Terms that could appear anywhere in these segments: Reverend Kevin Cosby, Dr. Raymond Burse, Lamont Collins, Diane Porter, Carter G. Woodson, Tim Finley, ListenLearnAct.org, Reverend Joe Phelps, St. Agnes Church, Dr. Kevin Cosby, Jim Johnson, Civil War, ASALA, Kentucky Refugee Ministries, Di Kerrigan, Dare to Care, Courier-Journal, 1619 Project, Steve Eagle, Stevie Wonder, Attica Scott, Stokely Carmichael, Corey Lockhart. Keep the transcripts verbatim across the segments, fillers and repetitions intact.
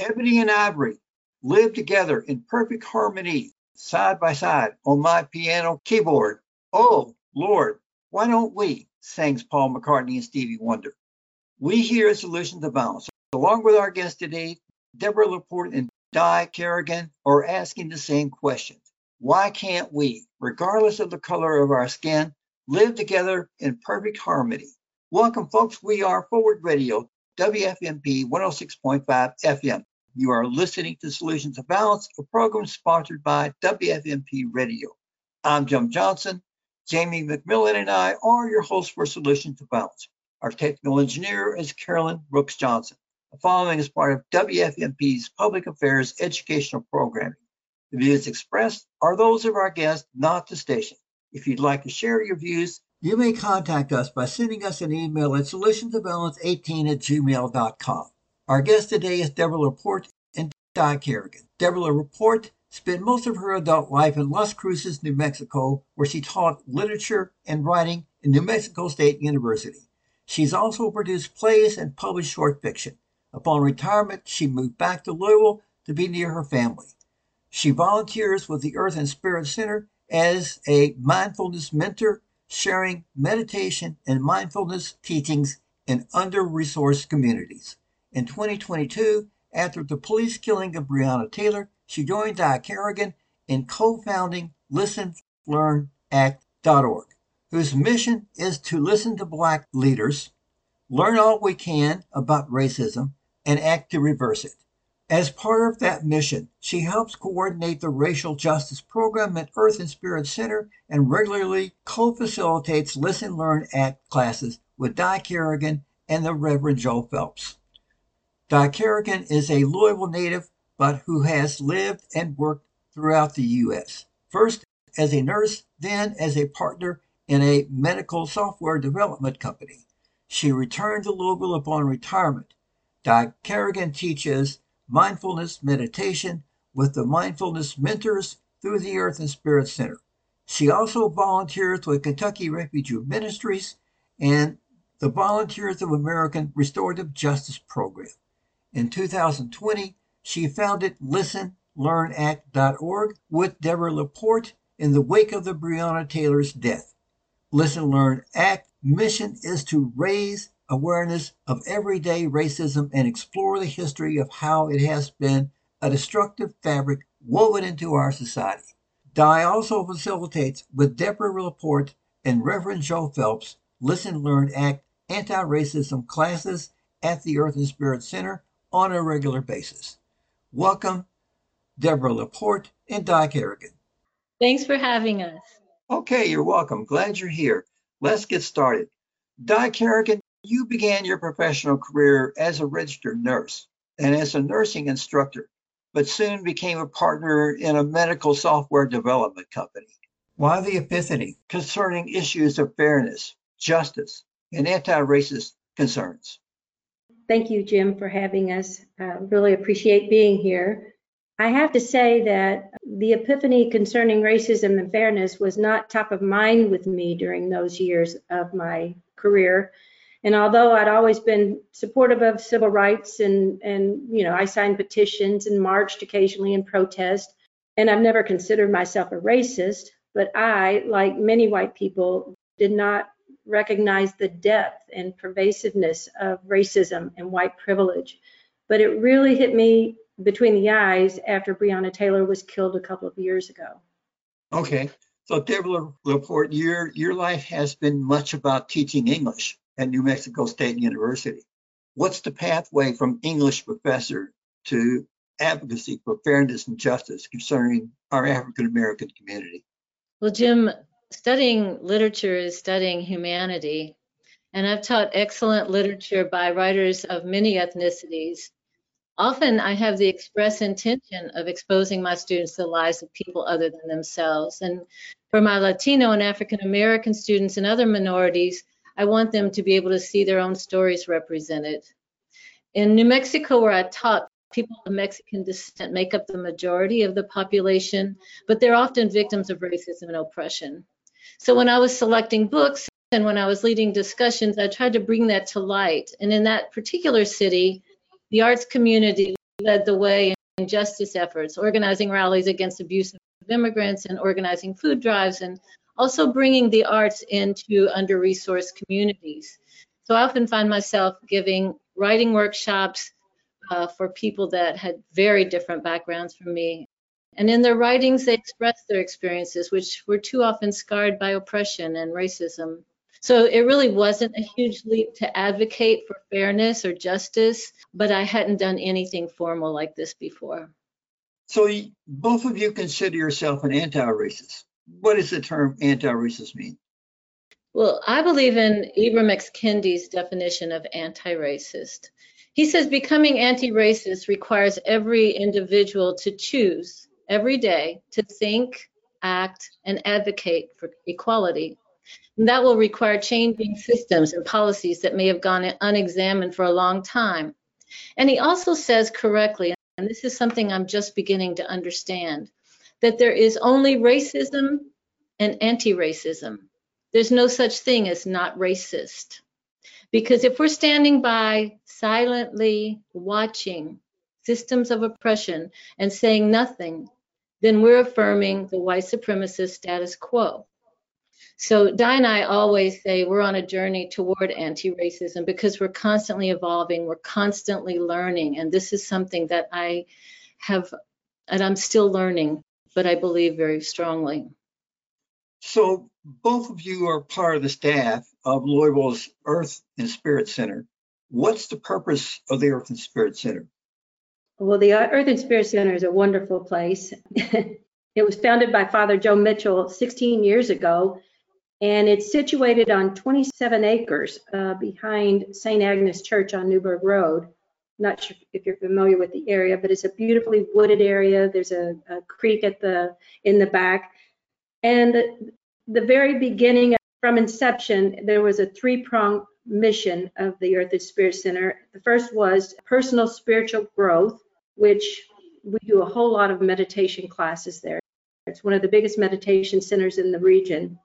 ebony and ivory live together in perfect harmony, side by side on my piano keyboard. Oh, Lord, why don't we, sings Paul McCartney and Stevie Wonder. We hear a solution to violence. Along with our guests today, Deborah LaPorte and Di Kerrigan, are asking the same question. Why can't we, regardless of the color of our skin, live together in perfect harmony? Welcome, folks. We are Forward Radio, W F M P one oh six point five F M. You are listening to Solutions of Violence, a program sponsored by W F M P Radio. I'm Jim Johnson. Jamie McMillan and I are your hosts for Solutions to Violence. Our technical engineer is Carolyn Brooks-Johnson. The following is part of W F M P's Public Affairs Educational Programming. The views expressed are those of our guests, not the station. If you'd like to share your views, you may contact us by sending us an email at solutions of violence eighteen at gmail dot com. Our guest today is Deborah LaPorte and Di Kerrigan. Deborah LaPorte spent most of her adult life in Las Cruces, New Mexico, where she taught literature and writing in New Mexico State University. She's also produced plays and published short fiction. Upon retirement, she moved back to Louisville to be near her family. She volunteers with the Earth and Spirit Center as a mindfulness mentor, sharing meditation and mindfulness teachings in under-resourced communities. In twenty twenty-two, after the police killing of Breonna Taylor, she joined Di Kerrigan in co-founding Listen Learn Act dot org, whose mission is to listen to Black leaders, learn all we can about racism, and act to reverse it. As part of that mission, she helps coordinate the racial justice program at Earth and Spirit Center and regularly co-facilitates Listen, Learn, Act classes with Di Kerrigan and the Reverend Joe Phelps. Di Kerrigan is a Louisville native, but who has lived and worked throughout the U S, first as a nurse, then as a partner in a medical software development company. She returned to Louisville upon retirement. Di Kerrigan teaches mindfulness meditation with the mindfulness mentors through the Earth and Spirit Center. She also volunteers with Kentucky Refugee Ministries and the Volunteers of American Restorative Justice Program. In two thousand twenty, she founded Listen Learn Act dot org with Deborah LaPorte in the wake of the Breonna Taylor's death. Listen, Learn, Act mission is to raise awareness of everyday racism and explore the history of how it has been a destructive fabric woven into our society. Di also facilitates with Deborah LaPorte and Reverend Joe Phelps Listen, Learn, Act anti-racism classes at the Earth and Spirit Center on a regular basis. Welcome, Deborah LaPorte and Di Kerrigan. Thanks for having us. Okay, you're welcome. Glad you're here. Let's get started. Di Kerrigan, you began your professional career as a registered nurse and as a nursing instructor, but soon became a partner in a medical software development company. Why the epiphany concerning issues of fairness, justice, and anti-racist concerns? Thank you, Jim, for having us. I really appreciate being here. I have to say that the epiphany concerning racism and fairness was not top of mind with me during those years of my career. And although I'd always been supportive of civil rights and, and you know, I signed petitions and marched occasionally in protest, and I've never considered myself a racist, but I, like many white people, did not recognize the depth and pervasiveness of racism and white privilege. But it really hit me between the eyes after Breonna Taylor was killed a couple of years ago. Okay, so Deborah LaPorte, your, your life has been much about teaching English at New Mexico State University. What's the pathway from English professor to advocacy for fairness and justice concerning our African American community? Well, Jim, studying literature is studying humanity, and I've taught excellent literature by writers of many ethnicities. Often I have the express intention of exposing my students to the lives of people other than themselves. And for my Latino and African American students and other minorities, I want them to be able to see their own stories represented. In New Mexico, where I taught, people of Mexican descent make up the majority of the population, but they're often victims of racism and oppression. So when I was selecting books and when I was leading discussions, I tried to bring that to light. And in that particular city, the arts community led the way in justice efforts, organizing rallies against abuse of immigrants and organizing food drives, and also bringing the arts into under-resourced communities. So I often find myself giving writing workshops uh, for people that had very different backgrounds from me. And in their writings, they expressed their experiences, which were too often scarred by oppression and racism. So it really wasn't a huge leap to advocate for fairness or justice, but I hadn't done anything formal like this before. So both of you consider yourself an anti-racist. What does the term anti-racist mean? Well, I believe in Ibram X. Kendi's definition of anti-racist. He says becoming anti-racist requires every individual to choose every day to think, act, and advocate for equality. And that will require changing systems and policies that may have gone unexamined for a long time. And he also says correctly, and this is something I'm just beginning to understand, that there is only racism and anti-racism. There's no such thing as not racist. Because if we're standing by silently watching systems of oppression and saying nothing, then we're affirming the white supremacist status quo. So Di and I always say we're on a journey toward anti-racism because we're constantly evolving, we're constantly learning, and this is something that I have, and I'm still learning, but I believe very strongly. So both of you are part of the staff of Louisville's Earth and Spirit Center. What's the purpose of the Earth and Spirit Center? Well, the Earth and Spirit Center is a wonderful place. It was founded by Father Joe Mitchell sixteen years ago, and it's situated on twenty-seven acres uh, behind Saint Agnes Church on Newburgh Road. Not sure if you're familiar with the area, but it's a beautifully wooded area. There's a, a creek at the in the back. And the, the very beginning, from inception, there was a three-pronged mission of the Earth and Spirit Center. The first was personal spiritual growth, which we do a whole lot of meditation classes there. It's one of the biggest meditation centers in the region.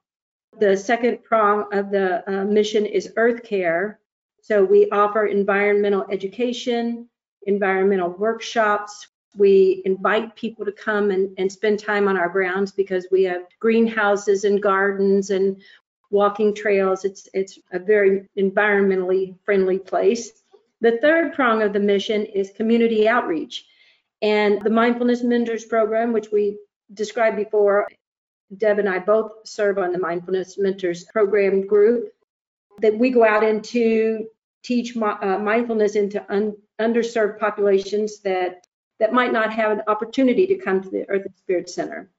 The second prong of the uh, mission is Earth Care. So we offer environmental education, environmental workshops. We invite people to come and, and spend time on our grounds because we have greenhouses and gardens and walking trails. It's, it's a very environmentally friendly place. The third prong of the mission is community outreach. And the Mindfulness Mentors Program, which we described before, Deb and I both serve on the Mindfulness Mentors Program group, that we go out into teach uh, mindfulness into un- underserved populations that, that might not have an opportunity to come to the Earth and Spirit Center.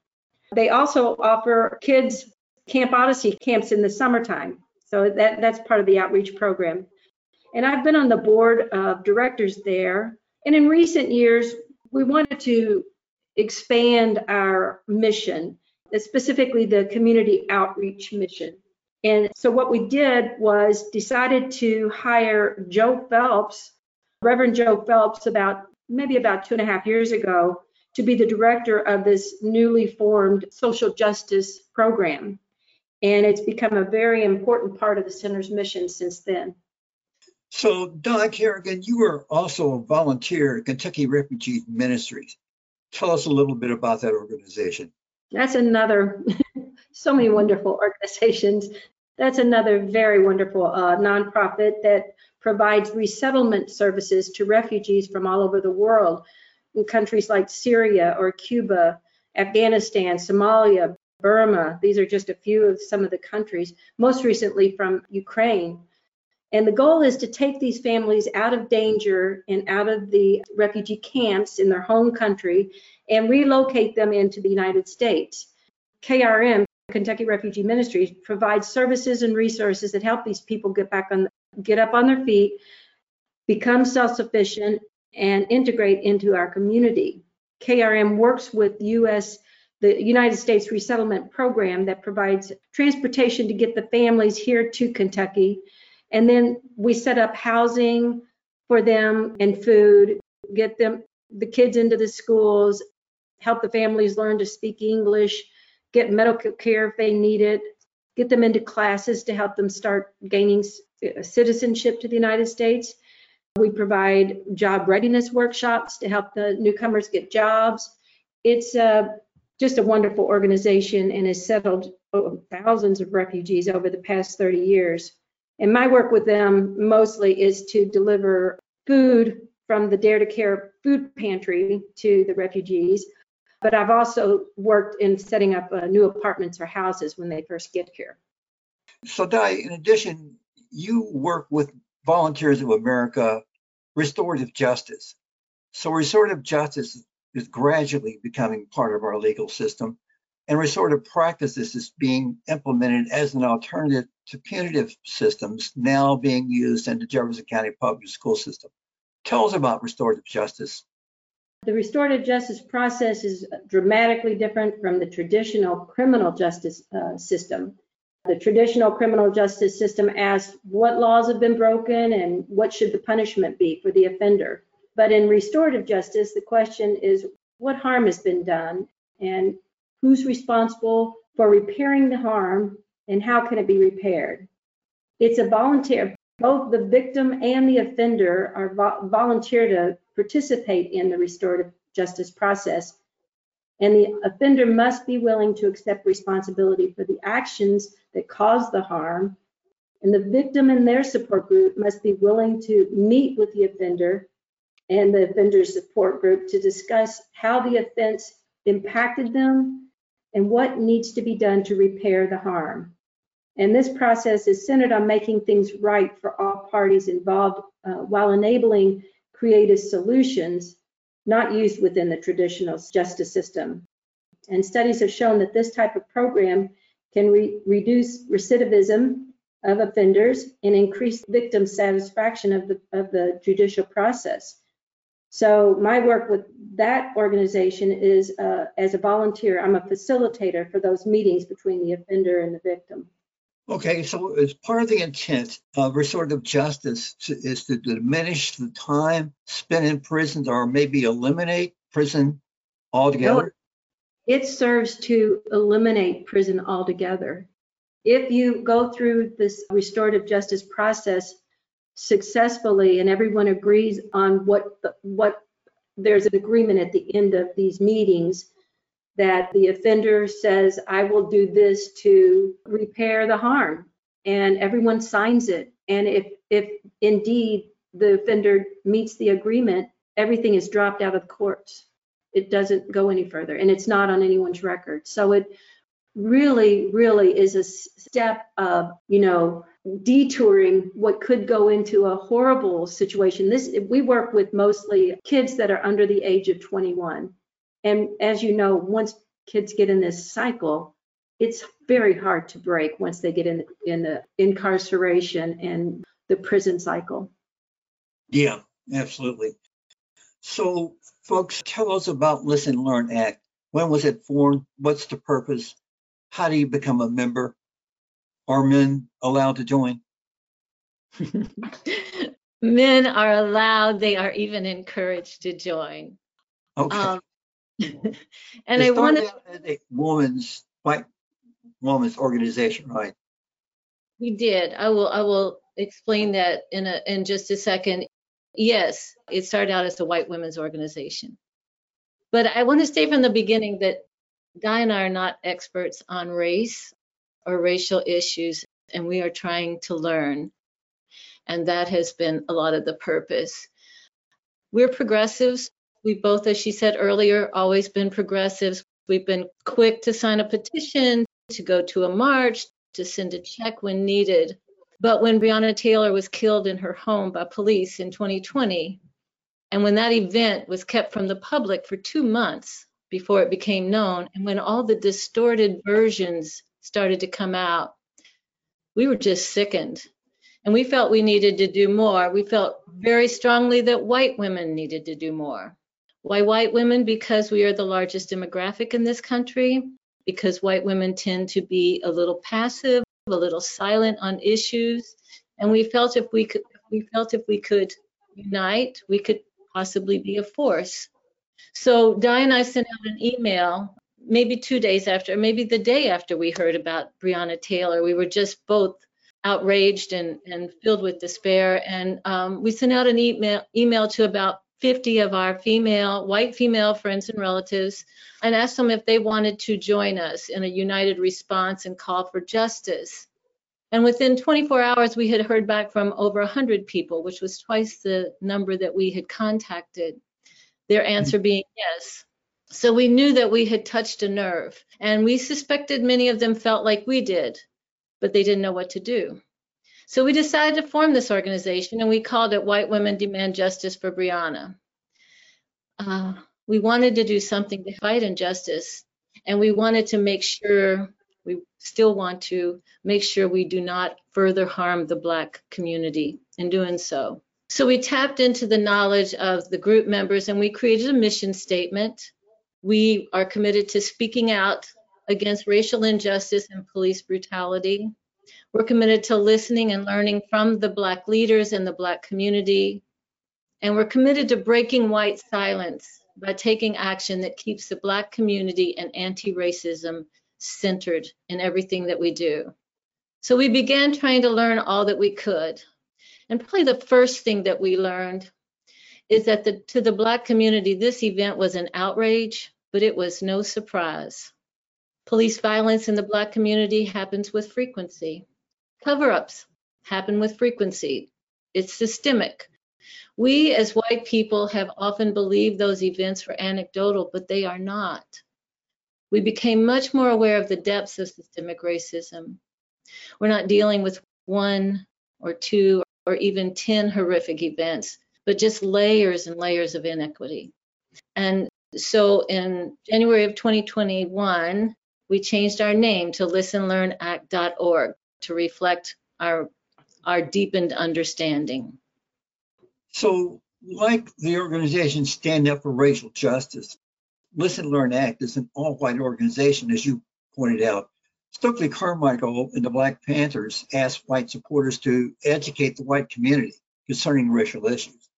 They also offer kids Camp Odyssey camps in the summertime. So that, that's part of the outreach program. And I've been on the board of directors there. And in recent years, we wanted to expand our mission, specifically the community outreach mission. And so what we did was decided to hire Joe Phelps, Reverend Joe Phelps, about maybe about two and a half years ago, to be the director of this newly formed social justice program. And it's become a very important part of the center's mission since then. So, Di Kerrigan, you were also a volunteer at Kentucky Refugee Ministries. Tell us a little bit about that organization. That's another, so many wonderful organizations. That's another very wonderful uh, nonprofit that provides resettlement services to refugees from all over the world in countries like Syria or Cuba, Afghanistan, Somalia, Burma. These are just a few of some of the countries, most recently from Ukraine. And the goal is to take these families out of danger and out of the refugee camps in their home country and relocate them into the United States. K R M, Kentucky Refugee Ministries, provides services and resources that help these people get back on, get up on their feet, become self-sufficient, and integrate into our community. K R M works with U S the United States Resettlement Program that provides transportation to get the families here to Kentucky. And then we set up housing for them and food, get them, the kids into the schools, help the families learn to speak English, get medical care if they need it, get them into classes to help them start gaining citizenship to the United States. We provide job readiness workshops to help the newcomers get jobs. It's a, just a wonderful organization and has settled thousands of refugees over the past thirty years. And my work with them mostly is to deliver food from the Dare to Care food pantry to the refugees. But I've also worked in setting up uh, new apartments or houses when they first get here. So, Di, in addition, you work with Volunteers of America Restorative Justice. So restorative justice is gradually becoming part of our legal system, and restorative practices is being implemented as an alternative to punitive systems now being used in the Jefferson County Public School System. Tell us about restorative justice. The restorative justice process is dramatically different from the traditional criminal justice uh, system. The traditional criminal justice system asks what laws have been broken and what should the punishment be for the offender. But in restorative justice, the question is what harm has been done and who's responsible for repairing the harm and how can it be repaired. It's a volunteer. Both the victim and the offender are vo- volunteer to participate in the restorative justice process, and the offender must be willing to accept responsibility for the actions that caused the harm, and the victim and their support group must be willing to meet with the offender and the offender's support group to discuss how the offense impacted them and what needs to be done to repair the harm. And this process is centered on making things right for all parties involved uh, while enabling creative solutions not used within the traditional justice system. And studies have shown that this type of program can re- reduce recidivism of offenders and increase victim satisfaction of the, of the judicial process. So my work with that organization is uh, as a volunteer, I'm a facilitator for those meetings between the offender and the victim. Okay, so as part of the intent of restorative justice is to diminish the time spent in prison or maybe eliminate prison altogether? It serves to eliminate prison altogether. If you go through this restorative justice process successfully and everyone agrees on what, the, what there's an agreement at the end of these meetings, that the offender says, I will do this to repair the harm, and everyone signs it. And if if indeed the offender meets the agreement, everything is dropped out of the courts. It doesn't go any further, and it's not on anyone's record. So it really, really is a step of, you know, detouring what could go into a horrible situation. This, we work with mostly kids that are under the age of twenty-one. And as you know, once kids get in this cycle, it's very hard to break once they get in the, in the incarceration and the prison cycle. Yeah, absolutely. So, folks, tell us about Listen, Learn, Act. When was it formed? What's the purpose? How do you become a member? Are men allowed to join? Men are allowed. They are even encouraged to join. Okay. Um, and I wanted a woman's white woman's organization, right? We did. I will. I will explain that in a in just a second. Yes, it started out as a white women's organization, but I want to say from the beginning that Di and I are not experts on race or racial issues, and we are trying to learn, and that has been a lot of the purpose. We're progressives. We both, as she said earlier, always been progressives. We've been quick to sign a petition, to go to a march, to send a check when needed. But when Breonna Taylor was killed in her home by police in twenty twenty, and when that event was kept from the public for two months before it became known, and when all the distorted versions started to come out, we were just sickened. And we felt we needed to do more. We felt very strongly that white women needed to do more. Why white women? Because we are the largest demographic in this country, because white women tend to be a little passive, a little silent on issues. And we felt if we could, we felt if we could unite, we could possibly be a force. So Di and I sent out an email, maybe two days after, maybe the day after we heard about Breonna Taylor. We were just both outraged and, and filled with despair. And um, we sent out an email, email to about fifty of our female, white female friends and relatives, and asked them if they wanted to join us in a united response and call for justice. And within twenty-four hours, we had heard back from over one hundred people, which was twice the number that we had contacted, their answer being yes. So we knew that we had touched a nerve, and we suspected many of them felt like we did, but they didn't know what to do. So we decided to form this organization, and we called it White Women Demand Justice for Breonna. Uh, we wanted to do something to fight injustice, and we wanted to make sure, we still want to make sure we do not further harm the Black community in doing so. So we tapped into the knowledge of the group members, and we created a mission statement. We are committed to speaking out against racial injustice and police brutality. We're committed to listening and learning from the Black leaders in the Black community. And we're committed to breaking white silence by taking action that keeps the Black community and anti-racism centered in everything that we do. So we began trying to learn all that we could. And probably the first thing that we learned is that the, to the Black community, this event was an outrage, but it was no surprise. Police violence in the Black community happens with frequency. Cover-ups happen with frequency. It's systemic. We as white people have often believed those events were anecdotal, but they are not. We became much more aware of the depths of systemic racism. We're not dealing with one or two or even ten horrific events, but just layers and layers of inequity. And so in January of twenty twenty-one, we changed our name to Listen Learn Act dot org to reflect our, our deepened understanding. So like the organization Stand Up for Racial Justice, Listen Learn Act is an all-white organization, as you pointed out. Stokely Carmichael and the Black Panthers asked white supporters to educate the white community concerning racial issues.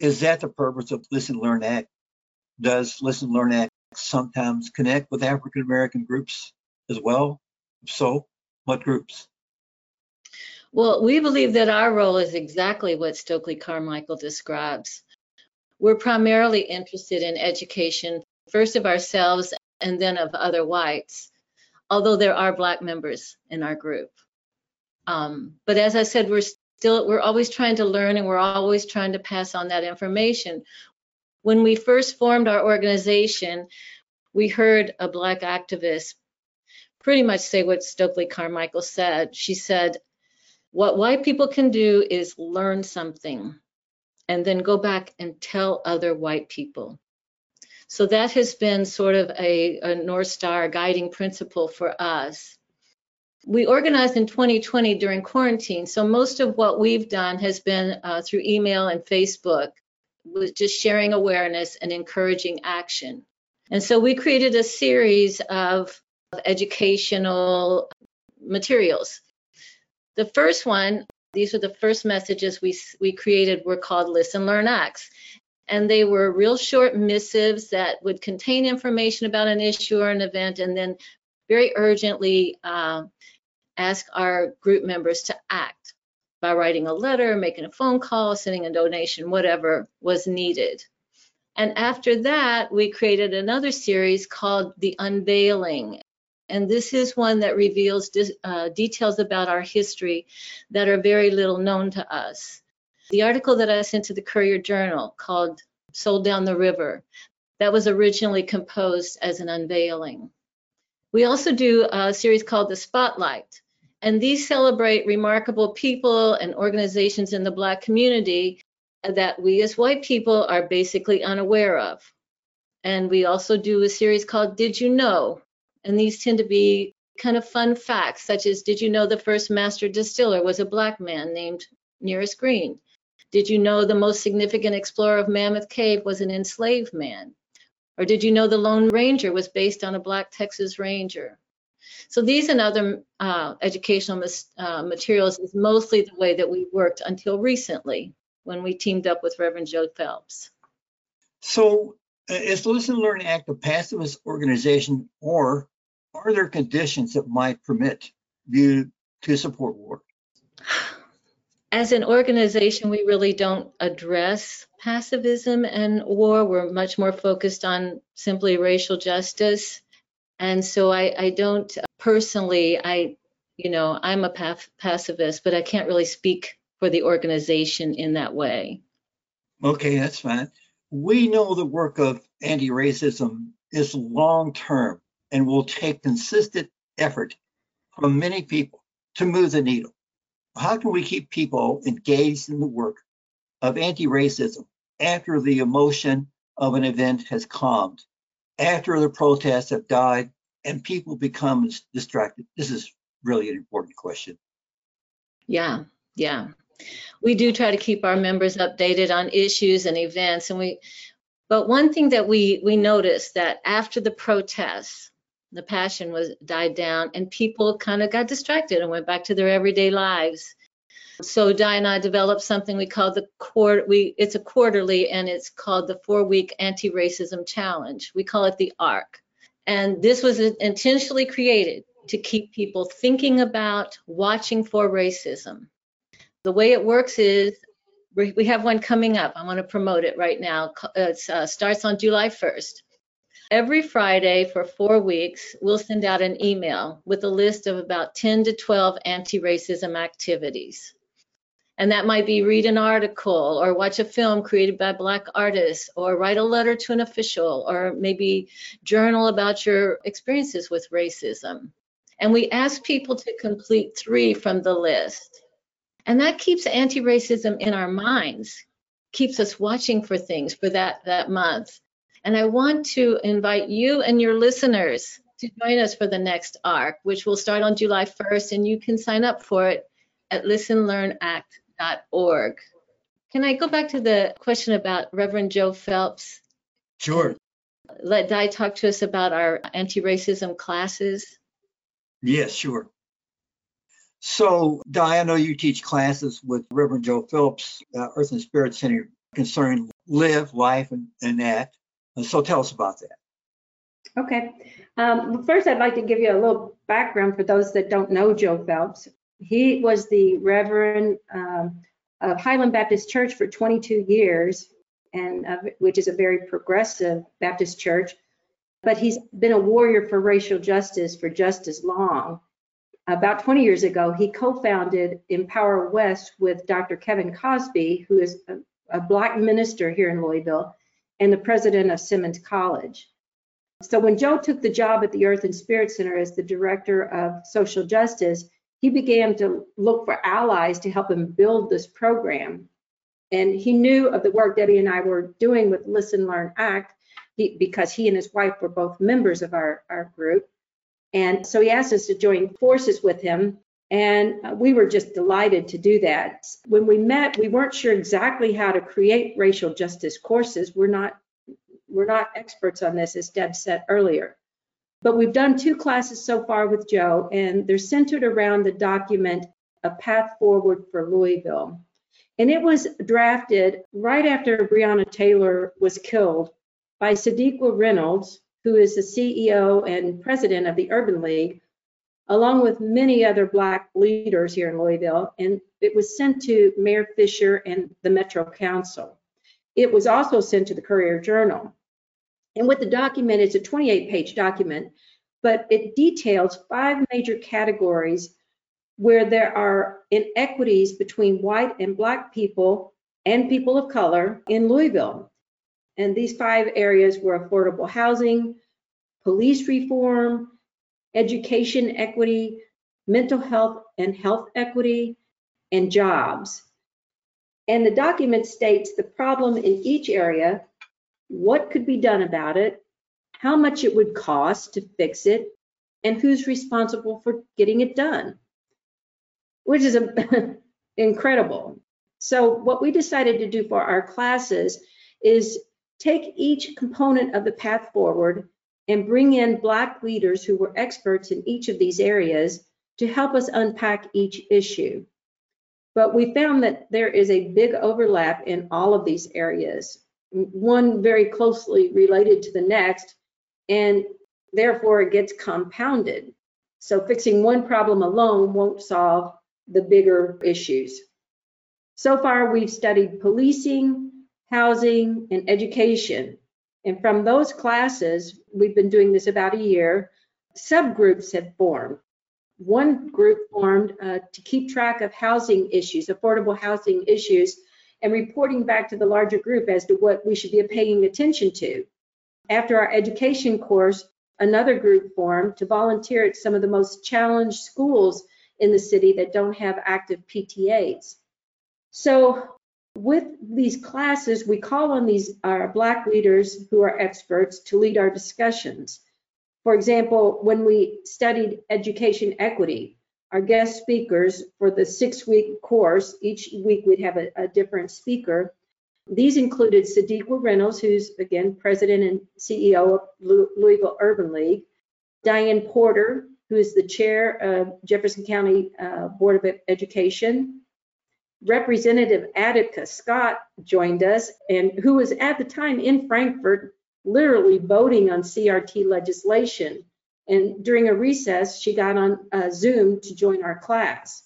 Is that the purpose of Listen Learn Act? Does Listen Learn Act sometimes connect with African American groups as well? If so, what groups? Well, we believe that our role is exactly what Stokely Carmichael describes. We're primarily interested in education, first of ourselves and then of other whites, although there are Black members in our group. Um, but as I said, we're still, we're always trying to learn, and we're always trying to pass on that information. When we first formed our organization, we heard a Black activist pretty much say what Stokely Carmichael said. She said, what white people can do is learn something and then go back and tell other white people. So that has been sort of a, a North Star guiding principle for us. We organized in twenty twenty during quarantine, so most of what we've done has been uh, through email and Facebook, was just sharing awareness and encouraging action. And so we created a series of educational materials. The first one, these were the first messages we we created, were called Listen, Learn, Acts. And they were real short missives that would contain information about an issue or an event, and then very urgently uh, ask our group members to act by writing a letter, making a phone call, sending a donation, whatever was needed. And after that, we created another series called The Unveiling. And this is one that reveals uh, details about our history that are very little known to us. The article that I sent to the Courier-Journal called Sold Down the River, that was originally composed as an unveiling. We also do a series called The Spotlight. And these celebrate remarkable people and organizations in the Black community that we as white people are basically unaware of. And we also do a series called Did You Know? And these tend to be kind of fun facts, such as, did you know the first master distiller was a Black man named Nearest Green? Did you know the most significant explorer of Mammoth Cave was an enslaved man? Or did you know the Lone Ranger was based on a Black Texas Ranger? So these and other uh, educational uh, materials is mostly the way that we worked until recently, when we teamed up with Reverend Joe Phelps. So uh, is Listen Learn Act a pacifist organization, or are there conditions that might permit you to support work as an organization, we really don't address pacifism and war. We're much more focused on simply racial justice. And so I, I don't personally, I, you know, I'm a paf- pacifist, but I can't really speak for the organization in that way. Okay, that's fine. We know the work of anti-racism is long-term and will take consistent effort from many people to move the needle. How can we keep people engaged in the work of anti-racism after the emotion of an event has calmed, after the protests have died and people become distracted? This is really an important question. Yeah, yeah. We do try to keep our members updated on issues and events, and we, but one thing that we, we noticed that after the protests, the passion was died down and people kind of got distracted and went back to their everyday lives. So Di and I developed something we call the quarter, we, it's a quarterly, and it's called the four-week anti-racism challenge. We call it the ARC. And this was intentionally created to keep people thinking about watching for racism. The way it works is we have one coming up. I want to promote it right now. It uh, starts on July first. Every Friday for four weeks, we'll send out an email with a list of about ten to twelve anti-racism activities. And that might be read an article or watch a film created by Black artists or write a letter to an official or maybe journal about your experiences with racism. And we ask people to complete three from the list. And that keeps anti-racism in our minds, keeps us watching for things for that, that month. And I want to invite you and your listeners to join us for the next ARC, which will start on July first, and you can sign up for it at listen learn act dot org. Can I go back to the question about Reverend Joe Phelps? Sure. Let Di talk to us about our anti-racism classes. Yes, sure. So, Di, I know you teach classes with Reverend Joe Phelps, uh, Earth and Spirit Center, concerning live, life, and, and act. So tell us about that. Okay. Um, first, I'd like to give you a little background for those that don't know Joe Phelps. He was the Reverend um, of Highland Baptist Church for twenty-two years, and uh, which is a very progressive Baptist church. But he's been a warrior for racial justice for just as long. About twenty years ago, he co-founded Empower West with Doctor Kevin Cosby, who is a, a Black minister here in Louisville and the president of Simmons College. So when Joe took the job at the Earth and Spirit Center as the director of social justice, he began to look for allies to help him build this program. And he knew of the work Debbie and I were doing with Listen, Learn, Act, he, because he and his wife were both members of our, our group. And so he asked us to join forces with him, and we were just delighted to do that. When we met, we weren't sure exactly how to create racial justice courses. We're not, we're not experts on this, as Deb said earlier. But we've done two classes so far with Joe, and they're centered around the document, A Path Forward for Louisville. And it was drafted right after Breonna Taylor was killed by Sadiqa Reynolds, who is the C E O and president of the Urban League, along with many other Black leaders here in Louisville, and it was sent to Mayor Fisher and the Metro Council. It was also sent to the Courier-Journal. And with the document, it's a twenty-eight page document, but it details five major categories where there are inequities between white and Black people and people of color in Louisville. And these five areas were affordable housing, police reform, education equity, mental health and health equity, and jobs. And the document states the problem in each area, what could be done about it, how much it would cost to fix it, and who's responsible for getting it done, which is a, incredible. So what we decided to do for our classes is take each component of the path forward and bring in Black leaders who were experts in each of these areas to help us unpack each issue. But we found that there is a big overlap in all of these areas, one very closely related to the next, and therefore it gets compounded. So fixing one problem alone won't solve the bigger issues. So far, we've studied policing, housing, and education. And from those classes, we've been doing this about a year, subgroups have formed. One group formed uh, to keep track of housing issues, affordable housing issues, and reporting back to the larger group as to what we should be paying attention to. After our education course, another group formed to volunteer at some of the most challenged schools in the city that don't have active P T As. So with these classes, we call on these our Black leaders who are experts to lead our discussions. For example, when we studied education equity, our guest speakers for the six-week course, each week we'd have a, a different speaker. These included Sadiqa Reynolds, who's again president and C E O of Louisville Urban League, Diane Porter, who is the chair of Jefferson County uh, Board of Education. Representative Attica Scott joined us, and who was at the time in Frankfurt, literally voting on C R T legislation. And during a recess, she got on uh, Zoom to join our class.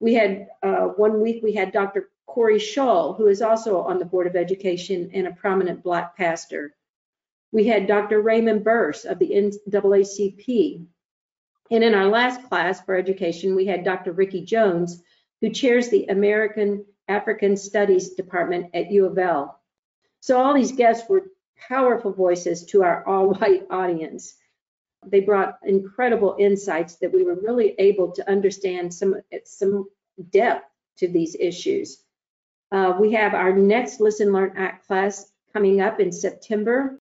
We had uh, one week, we had Doctor Corey Shull, who is also on the Board of Education and a prominent Black pastor. We had Doctor Raymond Burse of the N double A C P. And in our last class for education, we had Doctor Ricky Jones, who chairs the American African Studies Department at U of L. So all these guests were powerful voices to our all-white audience. They brought incredible insights that we were really able to understand some, some depth to these issues. Uh, we have our next Listen, Learn, Act class coming up in September.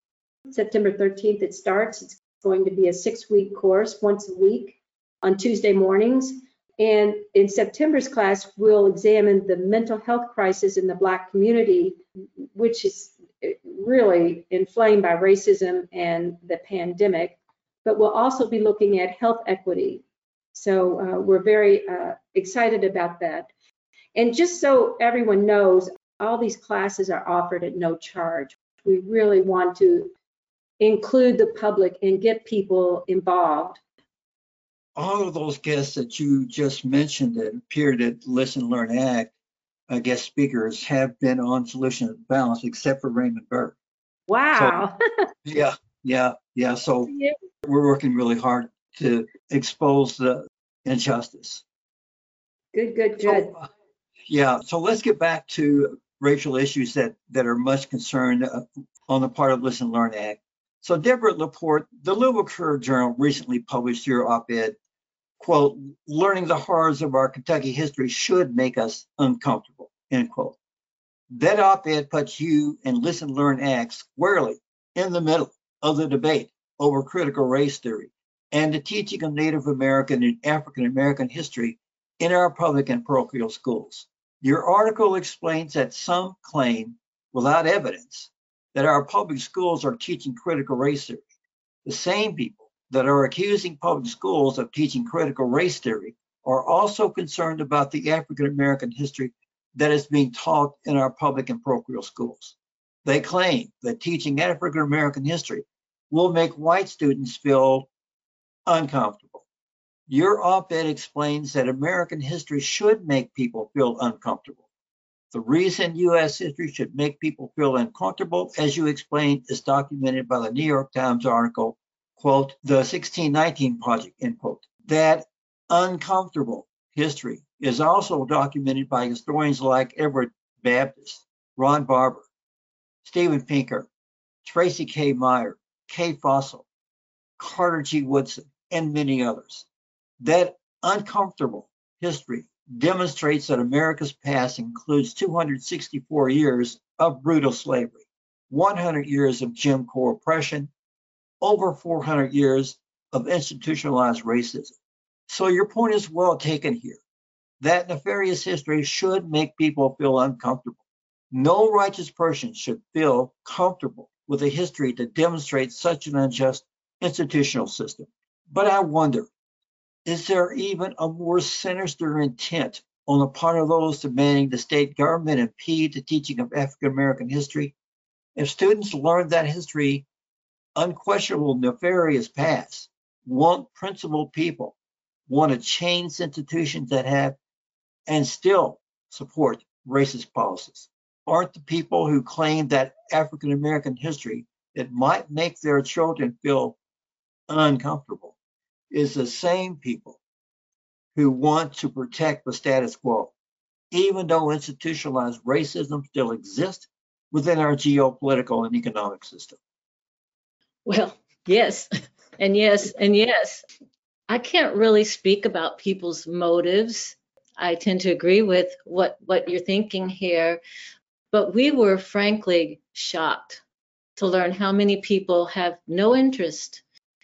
September thirteenth it starts. It's going to be a six-week course, once a week on Tuesday mornings. And in September's class, we'll examine the mental health crisis in the Black community, which is really inflamed by racism and the pandemic. But we'll also be looking at health equity. So uh, we're very uh, excited about that. And just so everyone knows, all these classes are offered at no charge. We really want to include the public and get people involved. All of those guests that you just mentioned that appeared at Listen, Learn, Act, uh, guest speakers, have been on Solution and Balance, except for Raymond Burke. Wow. So, yeah, yeah, yeah. So yeah. We're working really hard to expose the injustice. Good, good, good. So, uh, yeah, so let's get back to racial issues that, that are much concerned uh, on the part of Listen, Learn, Act. So Deborah LaPorte, the Louisville Courier-Journal recently published your op-ed, quote, "Learning the horrors of our Kentucky history should make us uncomfortable," end quote. That op-ed puts you and Listen, Learn, Act squarely in the middle of the debate over critical race theory and the teaching of Native American and African American history in our public and parochial schools. Your article explains that some claim, without evidence, that our public schools are teaching critical race theory. The same people that are accusing public schools of teaching critical race theory are also concerned about the African American history that is being taught in our public and parochial schools. They claim that teaching African American history will make white students feel uncomfortable. Your op-ed explains that American history should make people feel uncomfortable. The reason U S history should make people feel uncomfortable, as you explained, is documented by the New York Times article, quote, "The sixteen nineteen Project," end quote. That uncomfortable history is also documented by historians like Everett Baptist, Ron Barber, Steven Pinker, Tracy K. Meyer, Kay Fossil, Carter G. Woodson, and many others. That uncomfortable history demonstrates that America's past includes two hundred sixty-four years of brutal slavery, one hundred years of Jim Crow oppression, over four hundred years of institutionalized racism. So your point is well taken here. That nefarious history should make people feel uncomfortable. No righteous person should feel comfortable with a history that demonstrates such an unjust institutional system. But I wonder, is there even a more sinister intent on the part of those demanding the state government impede the teaching of African American history? If students learn that history, unquestionable, nefarious past, won't principled people want to change institutions that have and still support racist policies? Aren't the people who claim that African American history that might make their children feel uncomfortable is the same people who want to protect the status quo, even though institutionalized racism still exists within our geopolitical and economic system? Well, yes, and yes, and yes. I can't really speak about people's motives. I tend to agree with what, what you're thinking here, but we were frankly shocked to learn how many people have no interest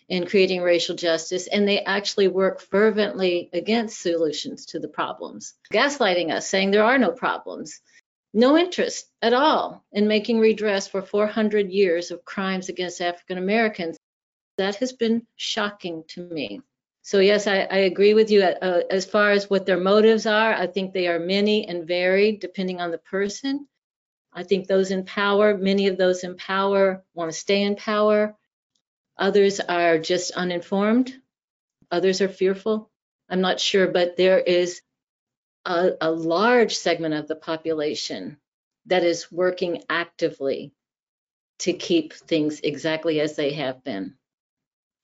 in creating racial justice, and they actually work fervently against solutions to the problems, gaslighting us, saying there are no problems, no interest at all in making redress for four hundred years of crimes against African Americans. That has been shocking to me. So yes, I, I agree with you. Uh, as far as what their motives are, I think they are many and varied depending on the person. I think those in power, many of those in power want to stay in power. Others are just uninformed. Others are fearful. I'm not sure, but there is a, a large segment of the population that is working actively to keep things exactly as they have been.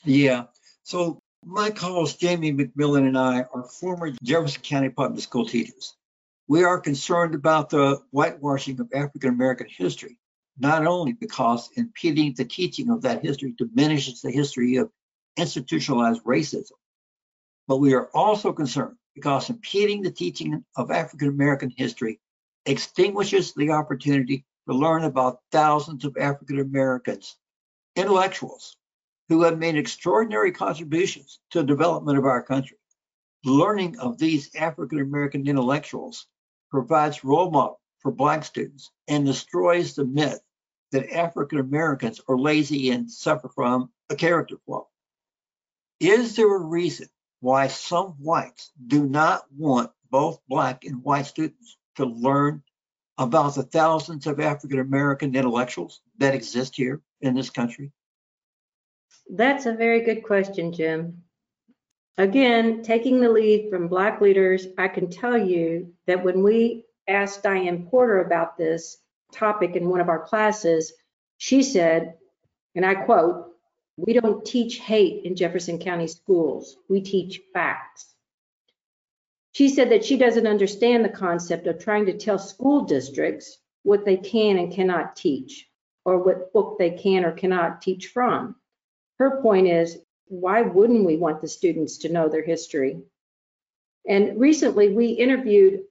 Yeah. So my co-host Jamie McMillan and I are former Jefferson County Public School teachers. We are concerned about the whitewashing of African American history, not only because impeding the teaching of that history diminishes the history of institutionalized racism, but we are also concerned because impeding the teaching of African American history extinguishes the opportunity to learn about thousands of African Americans, intellectuals, who have made extraordinary contributions to the development of our country. Learning of these African American intellectuals provides role model for Black students and destroys the myth that African Americans are lazy and suffer from a character flaw. Is there a reason why some whites do not want both Black and white students to learn about the thousands of African American intellectuals that exist here in this country? That's a very good question, Jim. Again, taking the lead from Black leaders, I can tell you that when we asked Diane Porter about this topic in one of our classes, she said, and I quote, "We don't teach hate in Jefferson County schools. We teach facts." She said that she doesn't understand the concept of trying to tell school districts what they can and cannot teach, or what book they can or cannot teach from. Her point is, why wouldn't we want the students to know their history? And recently we interviewed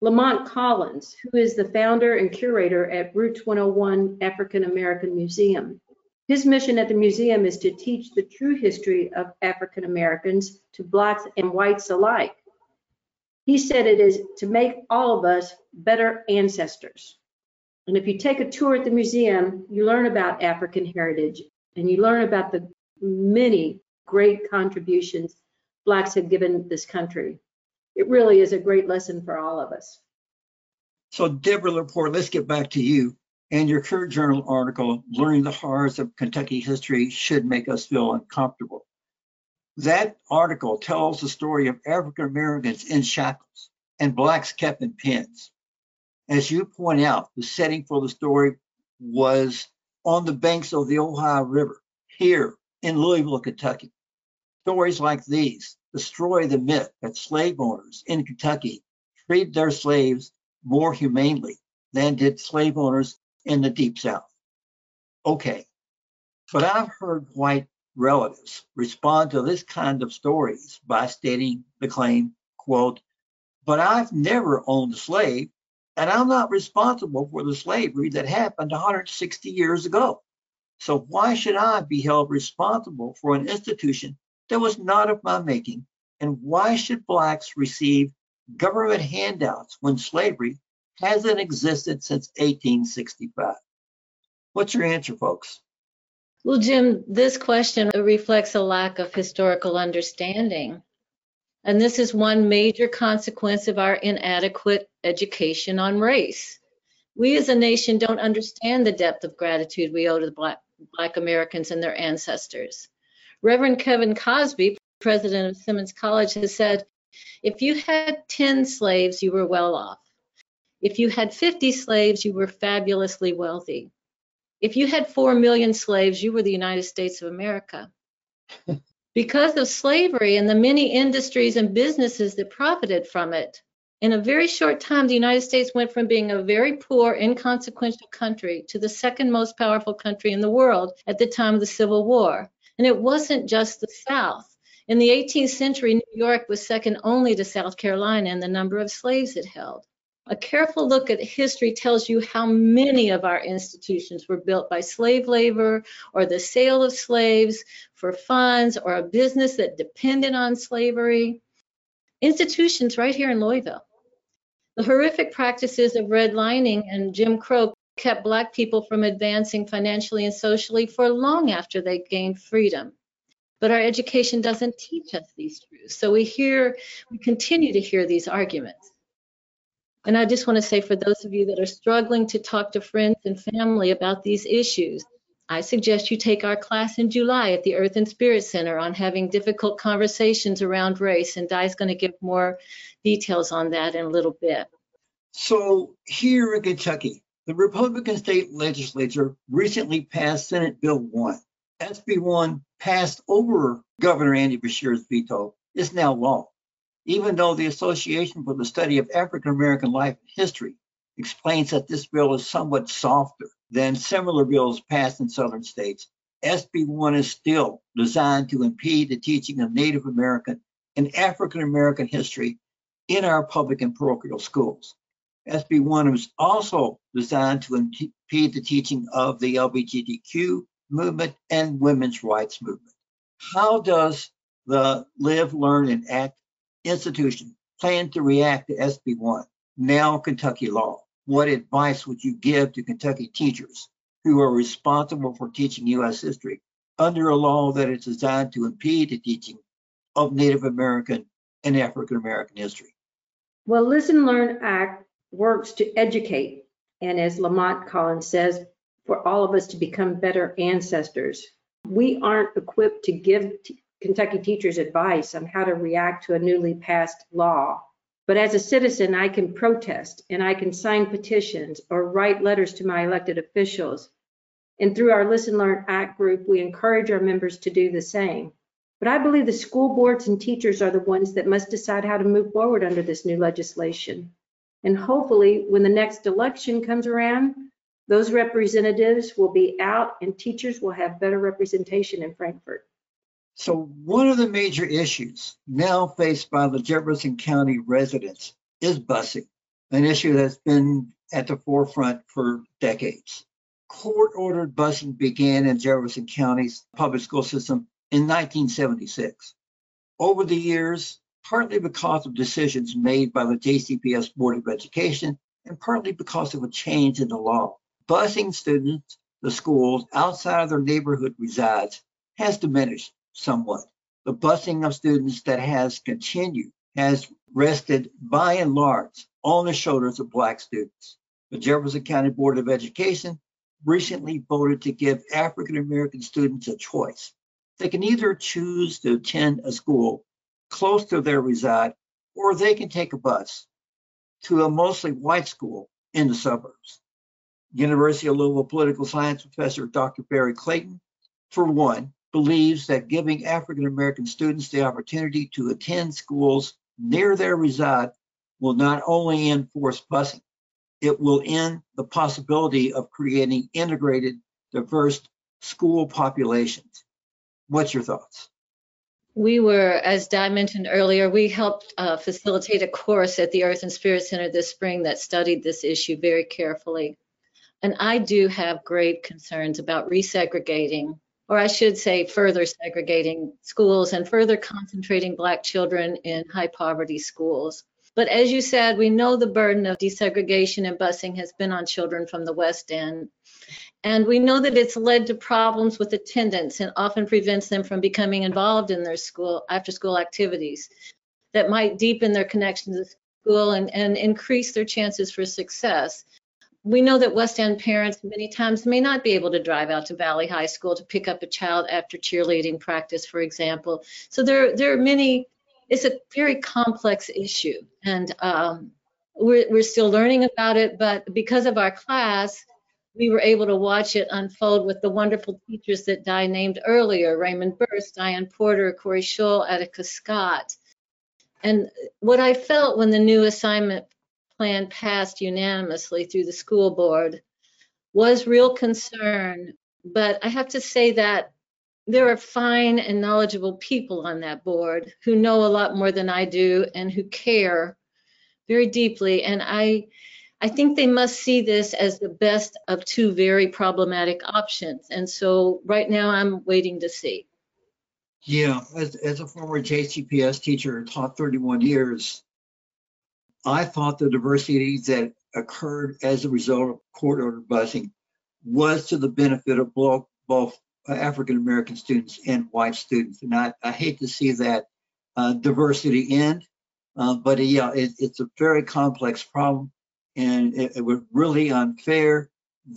Lamont Collins, who is the founder and curator at Roots one oh one African American Museum. His mission at the museum is to teach the true history of African Americans to Blacks and whites alike. He said it is to make all of us better ancestors. And if you take a tour at the museum, you learn about African heritage, and you learn about the many great contributions Blacks have given this country. It really is a great lesson for all of us. So Deborah LaPorte, let's get back to you and your Courier-Journal article, "Learning the Horrors of Kentucky History Should Make Us Feel Uncomfortable." That article tells the story of African Americans in shackles and Blacks kept in pens. As you point out, the setting for the story was on the banks of the Ohio River, here in Louisville, Kentucky. Stories like these destroy the myth that slave owners in Kentucky treated their slaves more humanely than did slave owners in the Deep South. Okay, but I've heard white relatives respond to this kind of stories by stating the claim, quote, "But I've never owned a slave, and I'm not responsible for the slavery that happened one hundred sixty years ago. So why should I be held responsible for an institution that was not of my making? And why should Blacks receive government handouts when slavery hasn't existed since eighteen sixty-five? What's your answer, folks? Well, Jim, this question reflects a lack of historical understanding. And this is one major consequence of our inadequate education on race. We as a nation don't understand the depth of gratitude we owe to the Black, Black Americans and their ancestors. Reverend Kevin Cosby, president of Simmons College, has said, if you had ten slaves, you were well off. If you had fifty slaves, you were fabulously wealthy. If you had four million slaves, you were the United States of America. Because of slavery and the many industries and businesses that profited from it, in a very short time, the United States went from being a very poor, inconsequential country to the second most powerful country in the world at the time of the Civil War. And it wasn't just the South. In the eighteenth century, New York was second only to South Carolina in the number of slaves it held. A careful look at history tells you how many of our institutions were built by slave labor or the sale of slaves for funds or a business that depended on slavery. Institutions right here in Louisville. The horrific practices of redlining and Jim Crow kept Black people from advancing financially and socially for long after they gained freedom. But our education doesn't teach us these truths. So we hear, we continue to hear these arguments. And I just want to say, for those of you that are struggling to talk to friends and family about these issues, I suggest you take our class in July at the Earth and Spirit Center on having difficult conversations around race, and Di's going to give more details on that in a little bit. So here in Kentucky, the Republican state legislature recently passed Senate Bill one. S B one passed over Governor Andy Beshear's veto. It's now law, even though the Association for the Study of African American Life and History explains that this bill is somewhat softer than similar bills passed in southern states. S B one is still designed to impede the teaching of Native American and African American history in our public and parochial schools. S B one is also designed to impede the teaching of the L G B T Q movement and women's rights movement. How does the Live, Learn, and Act institution plan to react to S B one, now Kentucky law? What advice would you give to Kentucky teachers who are responsible for teaching U S history under a law that is designed to impede the teaching of Native American and African American history? Well, Listen, Learn, Act works to educate, and as Lamont Collins says, for all of us to become better ancestors. We aren't equipped to give t- Kentucky teachers advice on how to react to a newly passed law. But as a citizen, I can protest and I can sign petitions or write letters to my elected officials. And through our Listen, Learn, Act group, we encourage our members to do the same. But I believe the school boards and teachers are the ones that must decide how to move forward under this new legislation. And hopefully, when the next election comes around, those representatives will be out and teachers will have better representation in Frankfort. So one of the major issues now faced by the Jefferson County residents is busing, an issue that's been at the forefront for decades. Court-ordered busing began in Jefferson County's public school system in nineteen seventy-six. Over the years, partly because of decisions made by the J C P S Board of Education and partly because of a change in the law, busing students to schools outside of their neighborhood resides has diminished somewhat. The busing of students that has continued has rested by and large on the shoulders of Black students. The Jefferson County Board of Education recently voted to give African American students a choice. They can either choose to attend a school close to their reside, or they can take a bus to a mostly white school in the suburbs. University of Louisville political science professor Doctor Barry Clayton, for one, believes that giving African American students the opportunity to attend schools near their reside will not only end forced busing, it will end the possibility of creating integrated, diverse school populations. What's your thoughts? We were, as Di mentioned earlier, we helped uh, facilitate a course at the Earth and Spirit Center this spring that studied this issue very carefully. And I do have grave concerns about resegregating, or I should say further segregating schools and further concentrating Black children in high poverty schools. But as you said, we know the burden of desegregation and busing has been on children from the West End. And we know that it's led to problems with attendance and often prevents them from becoming involved in their school after school activities that might deepen their connection to the school and, and increase their chances for success. we know that West End parents many times may not be able to drive out to Valley High School to pick up a child after cheerleading practice, for example. So there, there are many, it's a very complex issue, and um, we're, we're still learning about it, but because of our class, we were able to watch it unfold with the wonderful teachers that Di named earlier, Raymond Burse, Diane Porter, Corey Schull, Attica Scott. And what I felt when the new assignment plan passed unanimously through the school board was real concern, but I have to say that there are fine and knowledgeable people on that board who know a lot more than I do and who care very deeply, and I I think they must see this as the best of two very problematic options, and so right now I'm waiting to see. Yeah, as, as a former J C P S teacher who taught thirty-one years, I thought the diversity that occurred as a result of court order busing was to the benefit of both, both African American students and white students. And I, I hate to see that uh, diversity end, uh, but yeah, it, it's a very complex problem. And it, it was really unfair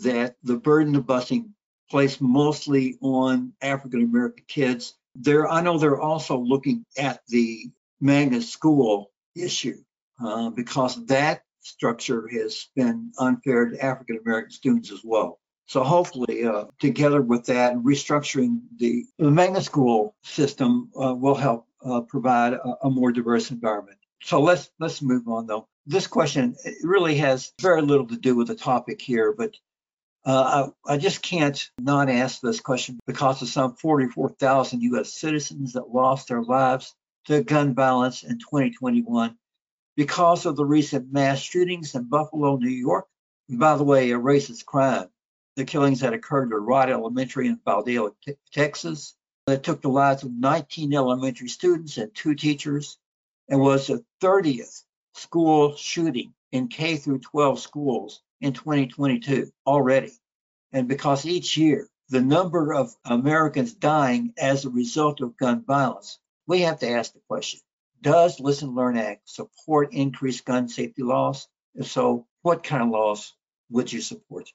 that the burden of busing placed mostly on African American kids. There, I know they're also looking at the magnet school issue. Uh, because that structure has been unfair to African American students as well. So hopefully, uh, together with that, restructuring the, the magnet school system uh, will help uh, provide a, a more diverse environment. So let's let's move on though. This question it really has very little to do with the topic here, but uh, I, I just can't not ask this question because of some forty-four thousand U S citizens that lost their lives to gun violence in twenty twenty-one. Because of the recent mass shootings in Buffalo, New York, and by the way, a racist crime, the killings that occurred at Rudd Elementary in Valdelia, te- Texas, that took the lives of nineteen elementary students and two teachers, and was the thirtieth school shooting in K through twelve schools in twenty twenty-two already. And because each year, the number of Americans dying as a result of gun violence, we have to ask the question. Does Listen, Learn, Act support increased gun safety laws? If so, what kind of laws would you support?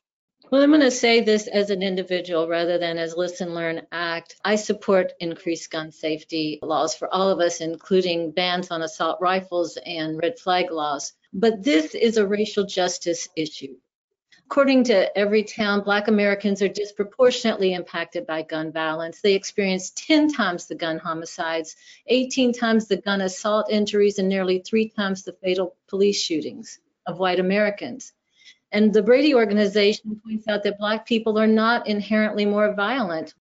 Well, I'm going to say this as an individual rather than as Listen, Learn, Act. I support increased gun safety laws for all of us, including bans on assault rifles and red flag laws. But this is a racial justice issue. According to Everytown, Black Americans are disproportionately impacted by gun violence. They experience ten times the gun homicides, eighteen times the gun assault injuries, and nearly three times the fatal police shootings of white Americans. And the Brady Organization points out that Black people are not inherently more violent.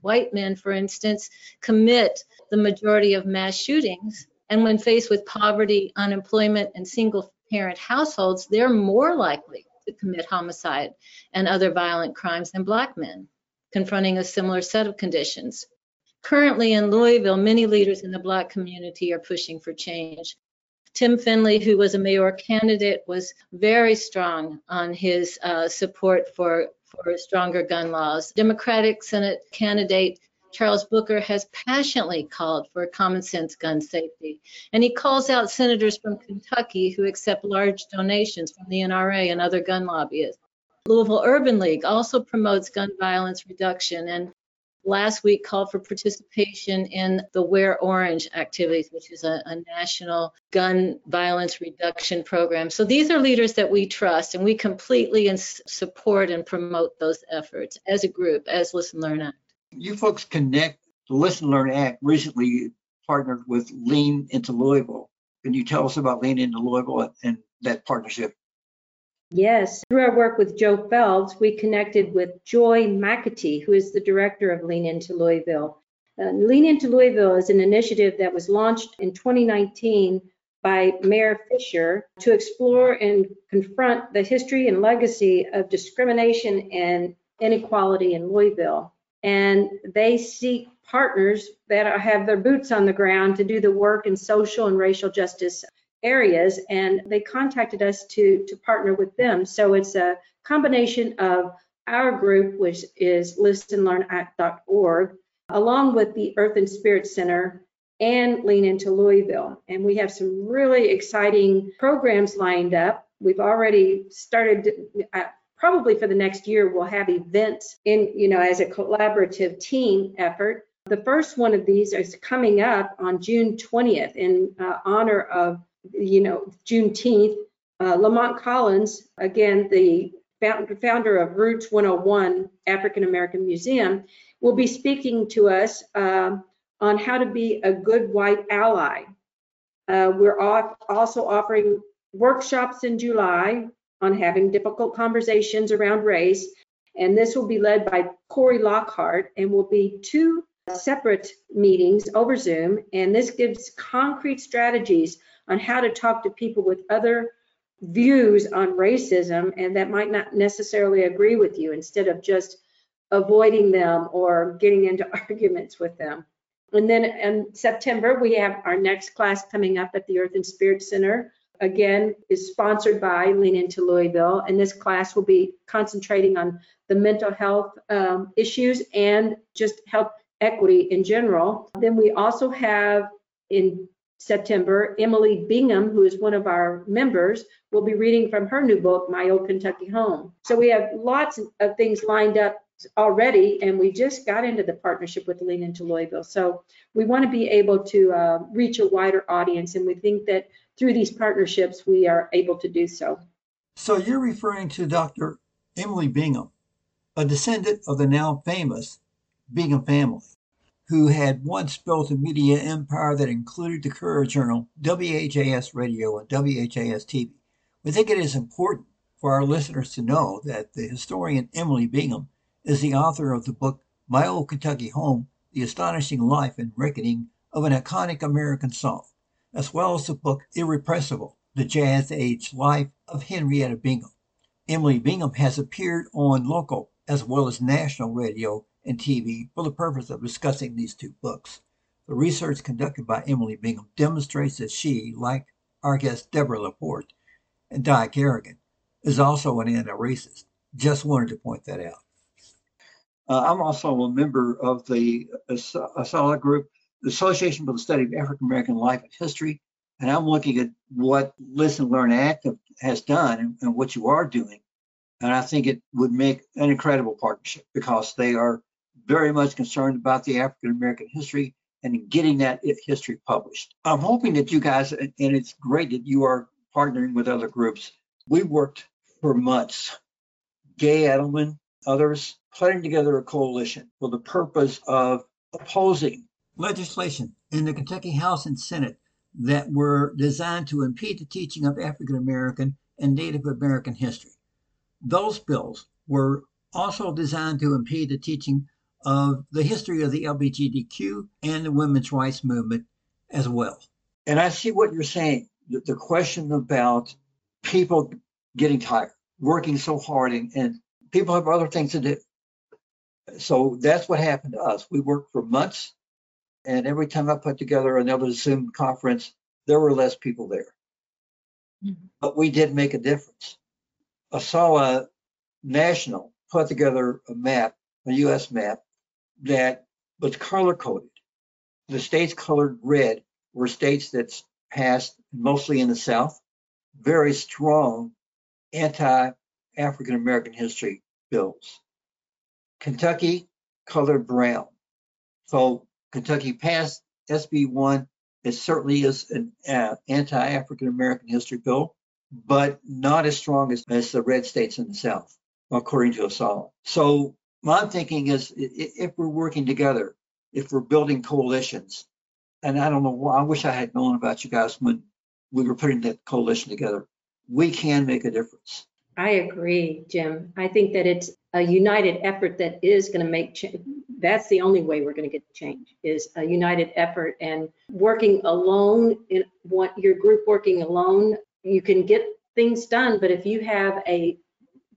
White men, for instance, commit the majority of mass shootings, and when faced with poverty, unemployment, and single-parent households, they're more likely to commit homicide and other violent crimes than Black men, confronting a similar set of conditions. Currently in Louisville, many leaders in the Black community are pushing for change. Tim Finley, who was a mayor candidate, was very strong on his uh, support for, for stronger gun laws. Democratic Senate candidate Charles Booker has passionately called for common sense gun safety, and he calls out senators from Kentucky who accept large donations from the N R A and other gun lobbyists. Louisville Urban League also promotes gun violence reduction, and last week called for participation in the Wear Orange activities, which is a, a national gun violence reduction program. So these are leaders that we trust, and we completely ins- support and promote those efforts as a group, as Listen, Learn, Act. You folks connect the Listen, Learn, Act recently partnered with Lean Into Louisville. Can you tell us about Lean Into Louisville and that partnership? Yes. Through our work with Joe Phelps, we connected with Joy McAtee, who is the director of Lean Into Louisville. Uh, Lean Into Louisville is an initiative that was launched in twenty nineteen by Mayor Fisher to explore and confront the history and legacy of discrimination and inequality in Louisville. And they seek partners that have their boots on the ground to do the work in social and racial justice areas, and they contacted us to to partner with them. So it's a combination of our group, which is Listen Learn Act dot org, along with the Earth and Spirit Center and Lean Into Louisville. And we have some really exciting programs lined up. We've already started probably for the next year, we'll have events in, you know, as a collaborative team effort. The first one of these is coming up on June twentieth in uh, honor of, you know, Juneteenth. Uh, Lamont Collins, again, the founder of Roots one oh one African American Museum, will be speaking to us uh, on how to be a good white ally. Uh, we're off, also offering workshops in July on having difficult conversations around race, and this will be led by Corey Lockhart and will be two separate meetings over Zoom, and this gives concrete strategies on how to talk to people with other views on racism and that might not necessarily agree with you, instead of just avoiding them or getting into arguments with them. And then in September, we have our next class coming up at the Earth and Spirit Center. Again, is sponsored by Lean Into Louisville, and this class will be concentrating on the mental health um, issues and just health equity in general. Then we also have in September, Emily Bingham, who is one of our members, will be reading from her new book, My Old Kentucky Home. So we have lots of things lined up already, and we just got into the partnership with Lean Into Louisville. So we want to be able to uh, reach a wider audience, and we think that through these partnerships, we are able to do so. So you're referring to Doctor Emily Bingham, a descendant of the now famous Bingham family, who had once built a media empire that included the Courier-Journal, W H A S Radio, and W H A S T V. We think it is important for our listeners to know that the historian Emily Bingham is the author of the book, My Old Kentucky Home, The Astonishing Life and Reckoning of an Iconic American Song, as well as the book, Irrepressible, The Jazz Age Life of Henrietta Bingham. Emily Bingham has appeared on local as well as national radio and T V for the purpose of discussing these two books. The research conducted by Emily Bingham demonstrates that she, like our guests Deborah LaPorte and Di Kerrigan, is also an anti-racist. Just wanted to point that out. Uh, I'm also a member of the AS- ASALA group, the Association for the Study of African American Life and History, and I'm looking at what Listen, Learn, Act has done and, and what you are doing. And I think it would make an incredible partnership because they are very much concerned about the African American history and getting that history published. I'm hoping that you guys, and it's great that you are partnering with other groups. We worked for months, Gay Edelman, others, putting together a coalition for the purpose of opposing legislation in the Kentucky House and Senate that were designed to impede the teaching of African American and Native American history. Those bills were also designed to impede the teaching of the history of the L G B T Q and the women's rights movement as well. And I see what you're saying, the, the question about people getting tired, working so hard, and, and people have other things to do. So that's what happened to us. We worked for months, and every time I put together another Zoom conference, there were less people there. Mm-hmm. But we did make a difference. ASALA National put together a map, a U S map, that was color-coded. The states colored red were states that passed, mostly in the South, very strong anti-African American history bills. Kentucky colored brown. So Kentucky passed S B one. It certainly is an uh, anti-African American history bill, but not as strong as, as the red states in the South, according to ASALA. So my thinking is, if we're working together, if we're building coalitions, and I don't know why, I wish I had known about you guys when we were putting that coalition together, we can make a difference. I agree, Jim. I think that it's a united effort that is going to make change. That's the only way we're going to get change, is a united effort, and working alone in what your group working alone, you can get things done, but if you have a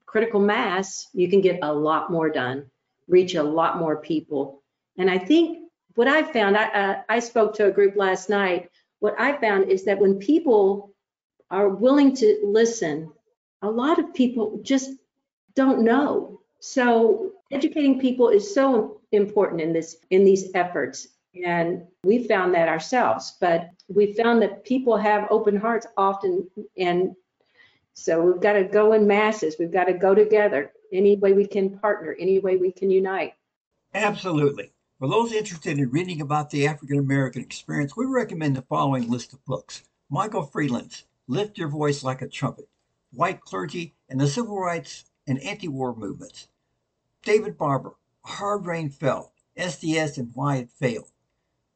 critical mass, you can get a lot more done, reach a lot more people. And I think what I found, I, uh, I spoke to a group last night, what I found is that when people are willing to listen, a lot of people just don't know. So educating people is so important in this, in these efforts. And we found that ourselves, but we found that people have open hearts often, and So we've got to go in masses. We've got to go together any way we can partner, any way we can unite. Absolutely. For those interested in reading about the African-American experience, we recommend the following list of books. Michael Freeland's Lift Your Voice Like a Trumpet, White Clergy and the Civil Rights and Anti-War Movements. David Barber, Hard Rain Fell, S D S and Why It Failed.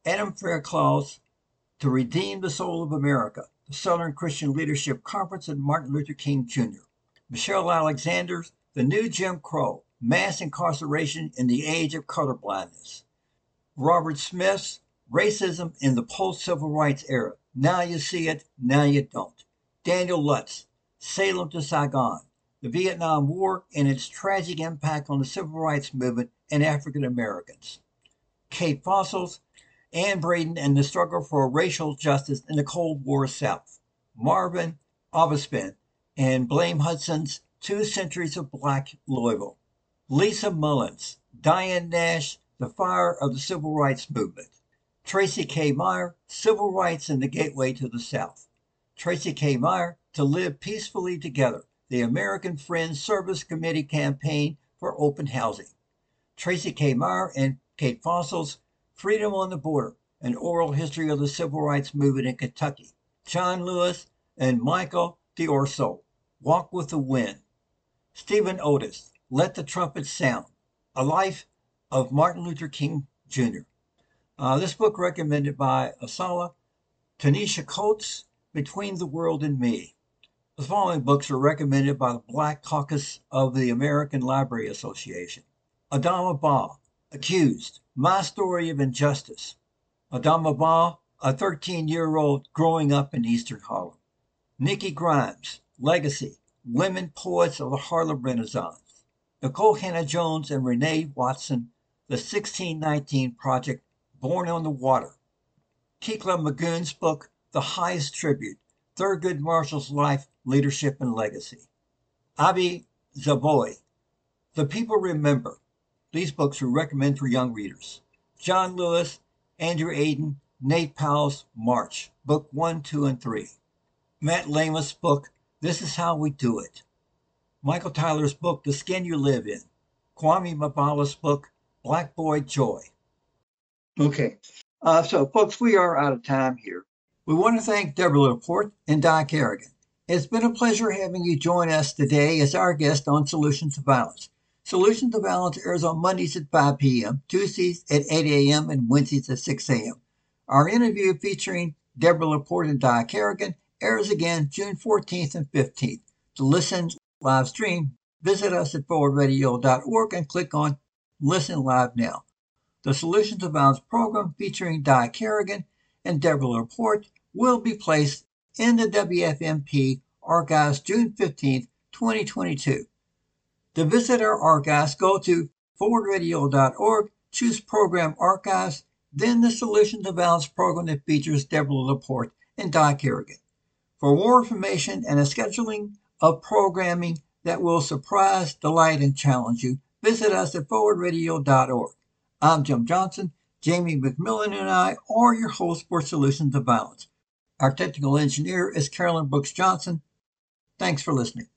Adam Fairclough's To Redeem the Soul of America, the Southern Christian Leadership Conference and Martin Luther King Junior Michelle Alexander's The New Jim Crow, Mass Incarceration in the Age of Colorblindness. Robert Smith's Racism in the Post-Civil Rights Era, Now You See It, Now You Don't. Daniel Lutz, Salem to Saigon, the Vietnam War and its Tragic Impact on the Civil Rights Movement and African Americans. Kate Fossils, Ann Braden and the Struggle for Racial Justice in the Cold War South. Marvin Obespin and Blame Hudson's Two Centuries of Black Louisville. Lisa Mullins, Diane Nash, The Fire of the Civil Rights Movement. Tracy K. Meyer, Civil Rights and the Gateway to the South. Tracy K. Meyer, To Live Peacefully Together, the American Friends Service Committee Campaign for Open Housing. Tracy K. Meyer and Kate Fossils, Freedom on the Border, An Oral History of the Civil Rights Movement in Kentucky. John Lewis and Michael D'Orso, Walk with the Wind. Stephen Otis, Let the Trumpet Sound, A Life of Martin Luther King Junior Uh, this book recommended by Asala. Tanisha Coates, Between the World and Me. The following books are recommended by the Black Caucus of the American Library Association. Adama Ba, Accused, My Story of Injustice. Adama Ba, a thirteen-year-old growing up in Eastern Harlem. Nikki Grimes, Legacy, Women Poets of the Harlem Renaissance. Nicole Hannah-Jones and Renee Watson, The sixteen nineteen Project, Born on the Water. Kikla Magoon's book, The Highest Tribute, Thurgood Marshall's Life, Leadership, and Legacy. Abi Zaboy, The People Remember. These books we recommend for young readers. John Lewis, Andrew Aiden, Nate Powell's March, Book one, two, and three. Matt Lamus' book, This Is How We Do It. Michael Tyler's book, The Skin You Live In. Kwame Mbala's book, Black Boy Joy. Okay, uh, so folks, we are out of time here. We want to thank Deborah LaPorte and Di Kerrigan. It's been a pleasure having you join us today as our guest on Solutions to Violence. Solutions to Violence airs on Mondays at five p.m., Tuesdays at eight a.m., and Wednesdays at six a.m. Our interview featuring Deborah LaPorte and Di Kerrigan airs again June fourteenth and fifteenth. To listen live stream, visit us at forward radio dot org and click on Listen Live Now. The Solutions to Violence program featuring Di Kerrigan and Deborah LaPorte will be placed in the W F M P archives June fifteenth, twenty twenty-two. To visit our archives, go to forward radio dot org, choose Program Archives, then the Solution to Violence program that features Deborah LaPorte and Di Kerrigan. For more information and a scheduling of programming that will surprise, delight, and challenge you, visit us at forward radio dot org. I'm Jim Johnson. Jamie McMillan and I are your hosts for Solutions to Violence. Our technical engineer is Carolyn Brooks-Johnson. Thanks for listening.